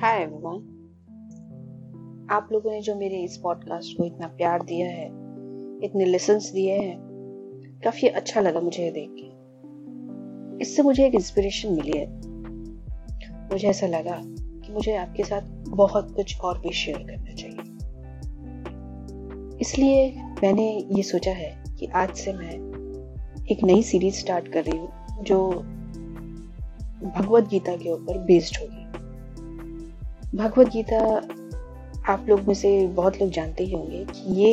Hi everyone, आप लोगों ने जो मेरे इस पॉडकास्ट को इतना प्यार दिया है, इतने लेसन्स दिए हैं, काफी अच्छा लगा मुझे ये देख के। इससे मुझे एक इंस्पिरेशन मिली है। मुझे ऐसा लगा कि मुझे आपके साथ बहुत कुछ और भी शेयर करना चाहिए, इसलिए मैंने ये सोचा है कि आज से मैं एक नई सीरीज स्टार्ट कर रही हूँ जो भगवद्गीता के ऊपर बेस्ड होगी। भगवद्गीता आप लोग में से बहुत लोग जानते ही होंगे कि ये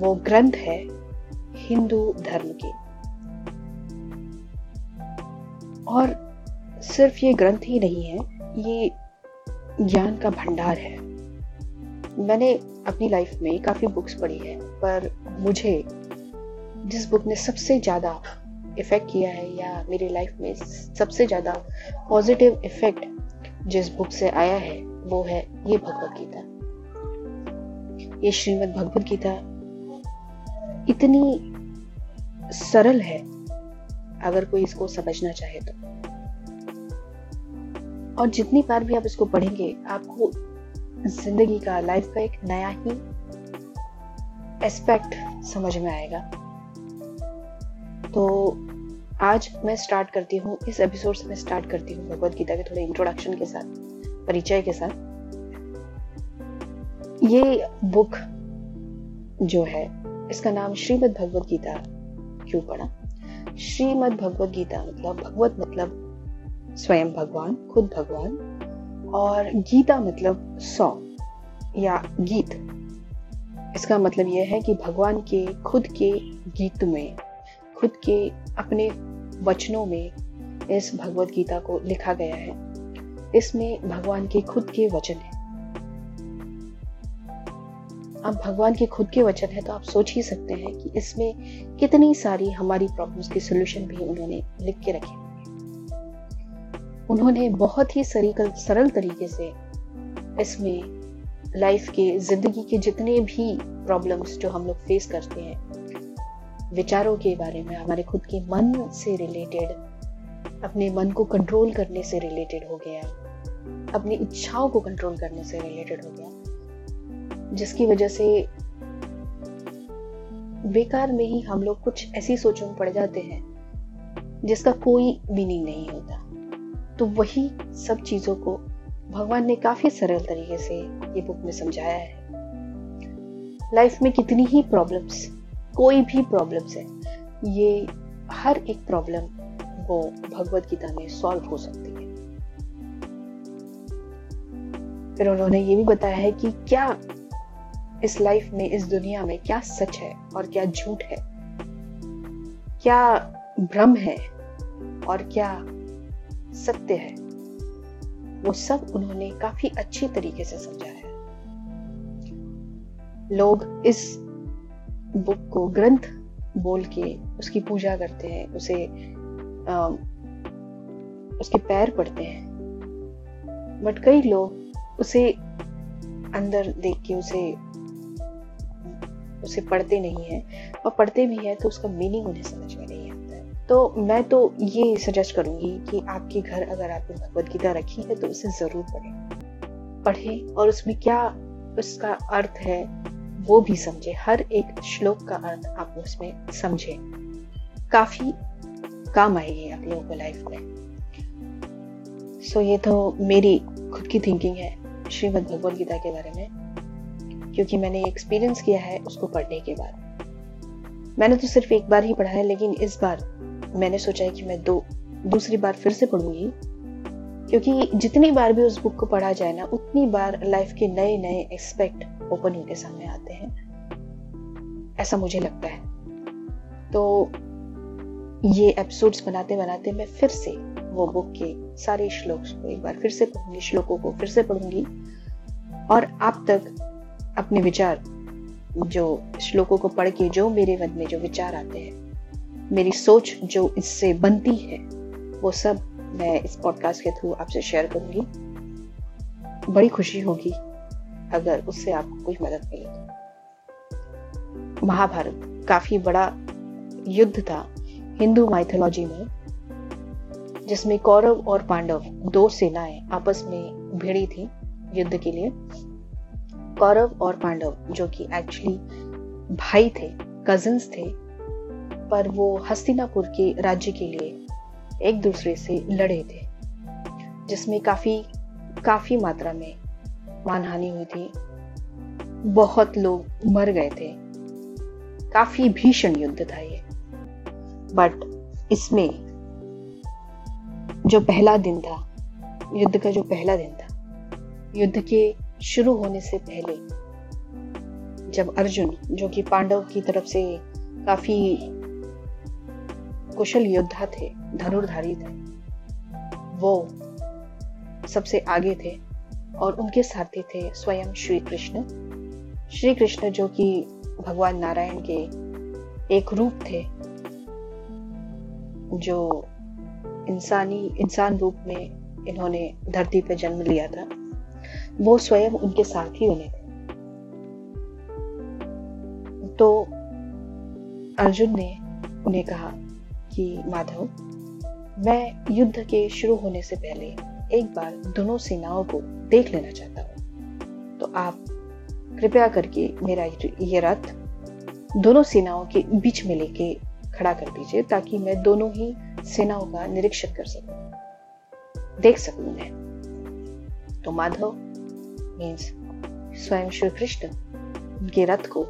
वो ग्रंथ है हिंदू धर्म के, और सिर्फ ये ग्रंथ ही नहीं है, ये ज्ञान का भंडार है। मैंने अपनी लाइफ में काफ़ी बुक्स पढ़ी है, पर मुझे जिस बुक ने सबसे ज़्यादा इफ़ेक्ट किया है या मेरी लाइफ में सबसे ज़्यादा पॉजिटिव इफ़ेक्ट जिस बुक से आया है वो है ये भगवद्गीता। ये श्रीमद् भगवद्गीता इतनी सरल है अगर कोई इसको समझना चाहे तो, और जितनी बार भी आप इसको पढ़ेंगे आपको जिंदगी का, लाइफ का एक नया ही एस्पेक्ट समझ में आएगा। तो आज मैं स्टार्ट करती हूँ, इस एपिसोड से मैं स्टार्ट करती हूँ भगवद्गीता के थोड़े इंट्रोडक्शन के साथ, परिचय के साथ। ये बुक जो है इसका नाम श्रीमद् भगवद गीता क्यों पड़ा? श्रीमद् भगवद गीता मतलब भगवत मतलब स्वयं भगवान, खुद भगवान, और गीता मतलब सौ या गीत। इसका मतलब यह है कि भगवान के खुद के गीत में, खुद के अपने वचनों में इस भगवद गीता को लिखा गया है। इसमें भगवान के खुद के वचन है। अब भगवान के खुद के वचन है तो आप सोच ही सकते हैं कि इसमें कितनी सारी हमारी प्रॉब्लम्स के सॉल्यूशन भी उन्होंने लिख के रखे हैं। उन्होंने बहुत ही सरल तरीके से इसमें लाइफ के, जिंदगी के जितने भी प्रॉब्लम्स जो हम लोग फेस करते हैं, विचारों के बारे में, हमारे खुद के मन से रिलेटेड, अपने मन को कंट्रोल करने से रिलेटेड हो गया, अपनी इच्छाओं को कंट्रोल करने से रिलेटेड हो गया, जिसकी वजह से बेकार में ही हम लोग कुछ ऐसी सोचों में पड़ जाते हैं जिसका कोई मीनिंग नहीं होता। तो वही सब चीज़ों को भगवान ने काफ़ी सरल तरीके से ये बुक में समझाया है। लाइफ में कितनी ही प्रॉब्लम्स, कोई भी प्रॉब्लम्स है, ये हर एक प्रॉब्लम वो भगवद गीता में सॉल्व हो सकती है। फिर उन्होंने ये भी बताया है कि क्या इस लाइफ में, इस दुनिया में क्या सच है और क्या झूठ है, क्या भ्रम है और क्या सत्य है, वो सब उन्होंने काफी अच्छी तरीके से समझाया है। लोग इस बुक को ग्रंथ बोल के उसकी पूजा करते हैं, उसके पैर पड़ते हैं, बट कई लोग उसे अंदर देख के उसे पढ़ते नहीं हैं, और पढ़ते भी हैं तो उसका मीनिंग उन्हें समझ में नहीं आता है। तो मैं तो ये सजेस्ट करूँगी कि आपके घर अगर आपने भगवद्गीता रखी है तो उसे ज़रूर पढ़ें और उसमें क्या उसका अर्थ है वो भी समझे। हर एक श्लोक का अर्थ आप उसमें समझे, काफी काम आएगी आप लोगों को लाइफ में। सो ये तो मेरी खुद की थिंकिंग है श्रीमद् भगवद गीता के बारे में, क्योंकि मैंने एक्सपीरियंस किया है उसको पढ़ने के बाद। मैंने तो सिर्फ एक बार ही पढ़ा है, लेकिन इस बार मैंने सोचा है कि मैं दूसरी बार फिर से पढ़ूंगी, क्योंकि जितनी बार भी उस बुक को पढ़ा जाए ना, उतनी बार लाइफ के नए नए एस्पेक्ट ओपन होकर सामने आते हैं, ऐसा मुझे लगता है। तो ये एपिसोड्स बनाते बनाते मैं फिर से वो बुक के सारे श्लोक्स को एक बार फिर से पढ़ूंगी, श्लोकों को फिर से पढ़ूंगी, और आप तक अपने विचार, जो श्लोकों को पढ़ के जो मेरे मन में जो विचार आते हैं, मेरी सोच जो इससे बनती है, वो सब मैं इस पॉडकास्ट के थ्रू आपसे शेयर करूंगी। बड़ी खुशी होगी अगर उससे आपको कुछ मदद मिले। महाभारत काफी बड़ा युद्ध था हिंदू माइथोलॉजी में, जिसमें कौरव और पांडव दो सेनाएं आपस में भिड़ी थी युद्ध के लिए। कौरव और पांडव जो कि एक्चुअली भाई थे, कजिन्स थे, पर वो हस्तिनापुर के राज्य के लिए एक दूसरे से लड़े थे, जिसमें काफी मात्रा में मानहानि हुई थी, बहुत लोग मर गए थे, काफी भीषण युद्ध था ये। बट इसमें जो पहला दिन था, युद्ध का जो पहला दिन था, युद्ध के शुरू होने से पहले जब अर्जुन जो कि पांडव की तरफ से काफी कुशल योद्धा थे, धनुर्धारी थे, वो सबसे आगे थे और उनके साथी थे स्वयं श्री कृष्ण। श्री कृष्ण जो कि भगवान नारायण के एक रूप थे, जो इंसान रूप में इन्होंने धरती पर जन्म लिया था, वो स्वयं उनके साथियों ने थे। तो अर्जुन ने उन्हें कहा कि माधव, मैं युद्ध के शुरू होने से पहले एक बार दोनों सेनाओं को देख लेना चाहता हूँ, तो आप कृपया करके मेरा ये रथ दोनों सेनाओं के बीच में लेके खड़ा कर दीजिए, ताकि मैं दोनों ही सेनाओं का निरीक्षण कर सकूं, देख सकूं मैं। तो माधव मीन्स स्वयं श्री कृष्ण उनके रथ को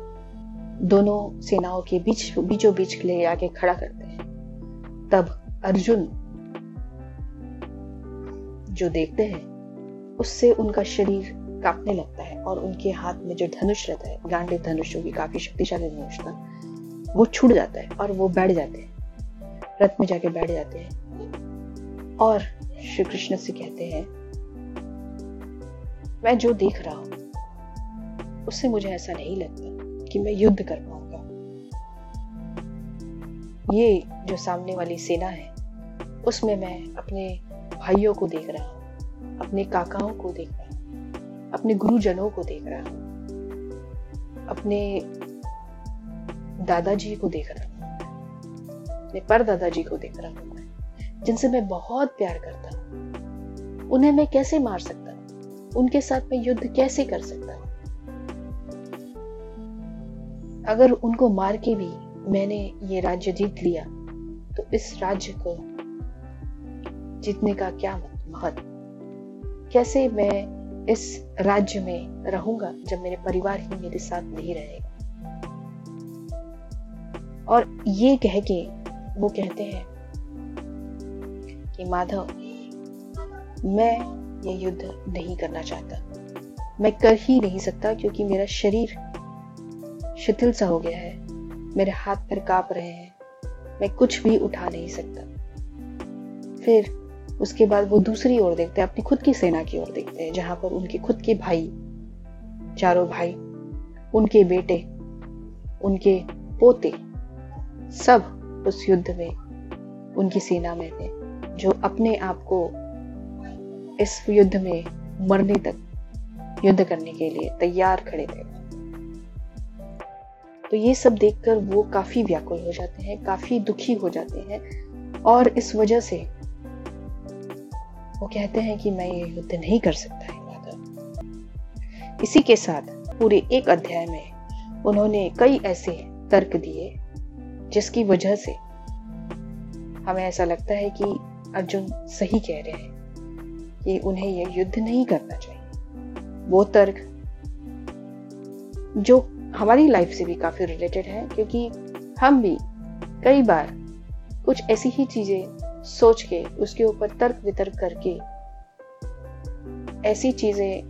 दोनों सेनाओं के बीचों बीच के लिए आके खड़ा करते हैं। तब अर्जुन जो देखते हैं उससे उनका शरीर कांपने लगता है और उनके हाथ में जो धनुष रहता है, गांडीव धनुष, जो कि काफी शक्तिशाली धनुष था, वो छूट जाता है और वो बैठ जाते हैं, रथ में जाके बैठ जाते हैं और श्री कृष्ण से कहते हैं, मैं जो देख रहा हूं उससे मुझे ऐसा नहीं लगता कि मैं युद्ध कर पाऊंगा। ये जो सामने वाली सेना है उसमें मैं अपने भाइयों को देख रहा हूँ, अपने काकाओं को देख रहा हूँ, अपने गुरुजनों को देख रहा हूँ, अपने दादाजी को देख रहा हूँ, अपने परदादाजी को देख रहा हूँ, जिनसे मैं बहुत प्यार करता हूँ। उन्हें मैं कैसे मार सकता हूँ? उनके साथ मैं युद्ध कैसे कर सकता हूँ? अगर उनको मार के भी मैंने ये राज्य जीत लिया तो इस राज्य को जीतने का क्या महत्व? कैसे मैं इस राज्य में रहूंगा जब मेरे परिवार ही मेरे साथ नहीं रहेगा? और ये कह के वो कहते हैं कि माधव, मैं ये युद्ध नहीं करना चाहता, मैं कर ही नहीं सकता, क्योंकि मेरा शरीर शिथिल सा हो गया है, मेरे हाथ पैर कांप रहे हैं, मैं कुछ भी उठा नहीं सकता। फिर उसके बाद वो दूसरी ओर देखते हैं, अपनी खुद की सेना की ओर देखते हैं, जहां पर उनके खुद के भाई, चारों भाई, उनके बेटे, उनके पोते, सब उस युद्ध में उनकी सेना में थे, जो अपने आप को इस युद्ध में मरने तक युद्ध करने के लिए तैयार खड़े थे। तो ये सब देखकर वो काफी व्याकुल हो जाते हैं, काफी दुखी हो जाते हैं और इस वजह से वो कहते हैं कि मैं ये युद्ध नहीं कर सकता है। इसी के साथ पूरे एक अध्याय में उन्होंने कई ऐसे तर्क दिए जिसकी वजह से हमें ऐसा लगता है कि अर्जुन सही कह रहे हैं कि उन्हें यह युद्ध नहीं करना चाहिए। वो तर्क जो हमारी लाइफ से भी काफी रिलेटेड है, क्योंकि हम भी कई बार कुछ ऐसी ही चीजें सोच के, उसके ऊपर तर्क वितर्क करके ऐसी चीजें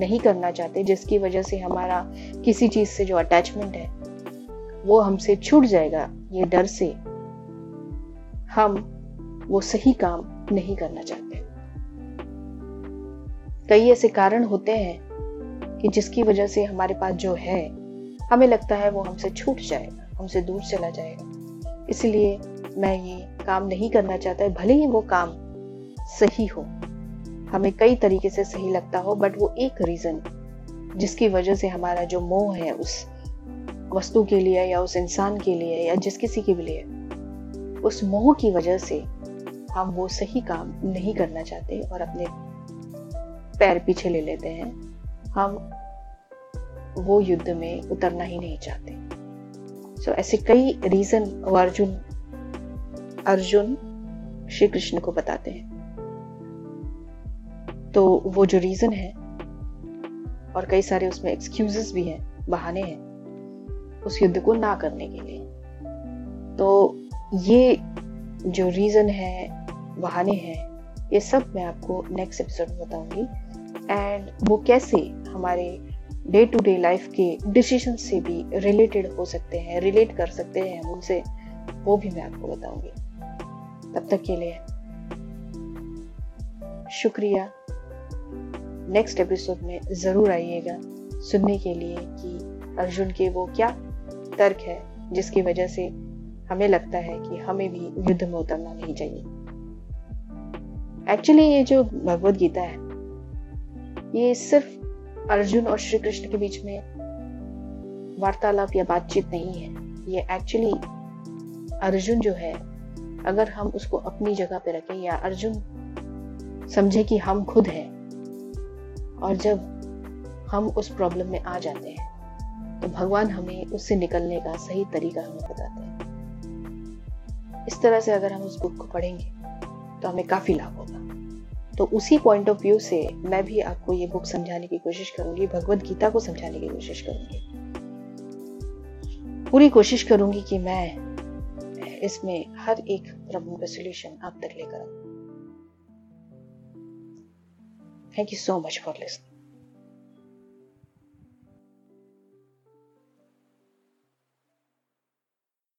नहीं करना चाहते जिसकी वजह से हमारा किसी चीज से जो अटैचमेंट है वो हमसे छूट जाएगा, ये डर से हम वो सही काम नहीं करना चाहते। कई ऐसे कारण होते हैं कि जिसकी वजह से हमारे पास जो है हमें लगता है वो हमसे छूट जाएगा, हमसे दूर चला जाएगा, इसलिए मैं ये काम नहीं करना चाहता है। भले ही वो काम सही हो, हमें कई तरीके से सही लगता हो, बट वो एक रीजन जिसकी वजह से हमारा जो मोह है उस वस्तु के लिए या उस इंसान के लिए या जिस किसी के लिए, उस मोह की वजह से हम वो सही काम नहीं करना चाहते और अपने पैर पीछे ले लेते हैं, हम वो युद्ध में उतरना ही नहीं चाहते। ऐसे कई रीजन अर्जुन श्री कृष्ण को बताते हैं। तो वो जो रीजन है और कई सारे उसमें एक्सक्यूजेस भी हैं, बहाने हैं उस युद्ध को ना करने के लिए। तो ये जो रीजन है, बहाने हैं, ये सब मैं आपको नेक्स्ट एपिसोड में बताऊंगी। एंड वो कैसे हमारे डे टू डे लाइफ के डिसीजन से भी रिलेटेड हो सकते हैं, रिलेट कर सकते हैं हम उनसे, वो भी मैं आपको बताऊंगी। तब तक के लिए शुक्रिया। नेक्स्ट एपिसोड में ज़रूर आइएगा सुनने के लिए कि अर्जुन के वो क्या तर्क है जिसकी वजह से हमें लगता है कि हमें भी युद्ध में उतरना नहीं चाहिए। एक्चुअली ये जो भगवद गीता है, ये सिर्फ अर्जुन और श्री कृष्ण के बीच में वार्तालाप या बातचीत नहीं है। ये एक्चुअली अर्जुन जो है, अगर हम उसको अपनी जगह पे रखें या अर्जुन समझे कि हम खुद हैं, और जब हम उस प्रॉब्लम में आ जाते हैं तो भगवान हमें उससे निकलने का सही तरीका हमें बताते हैं। इस तरह से अगर हम उस बुक को पढ़ेंगे तो हमें काफी लाभ होगा। तो उसी पॉइंट ऑफ व्यू से मैं भी आपको ये बुक समझाने की कोशिश करूंगी, भगवद गीता को समझाने की कोशिश करूंगी। पूरी कोशिश करूंगी कि मैं इसमें हर एक प्रॉब्लम का सॉल्यूशन आप तक लेकर आऊं। Thank you so much for listening.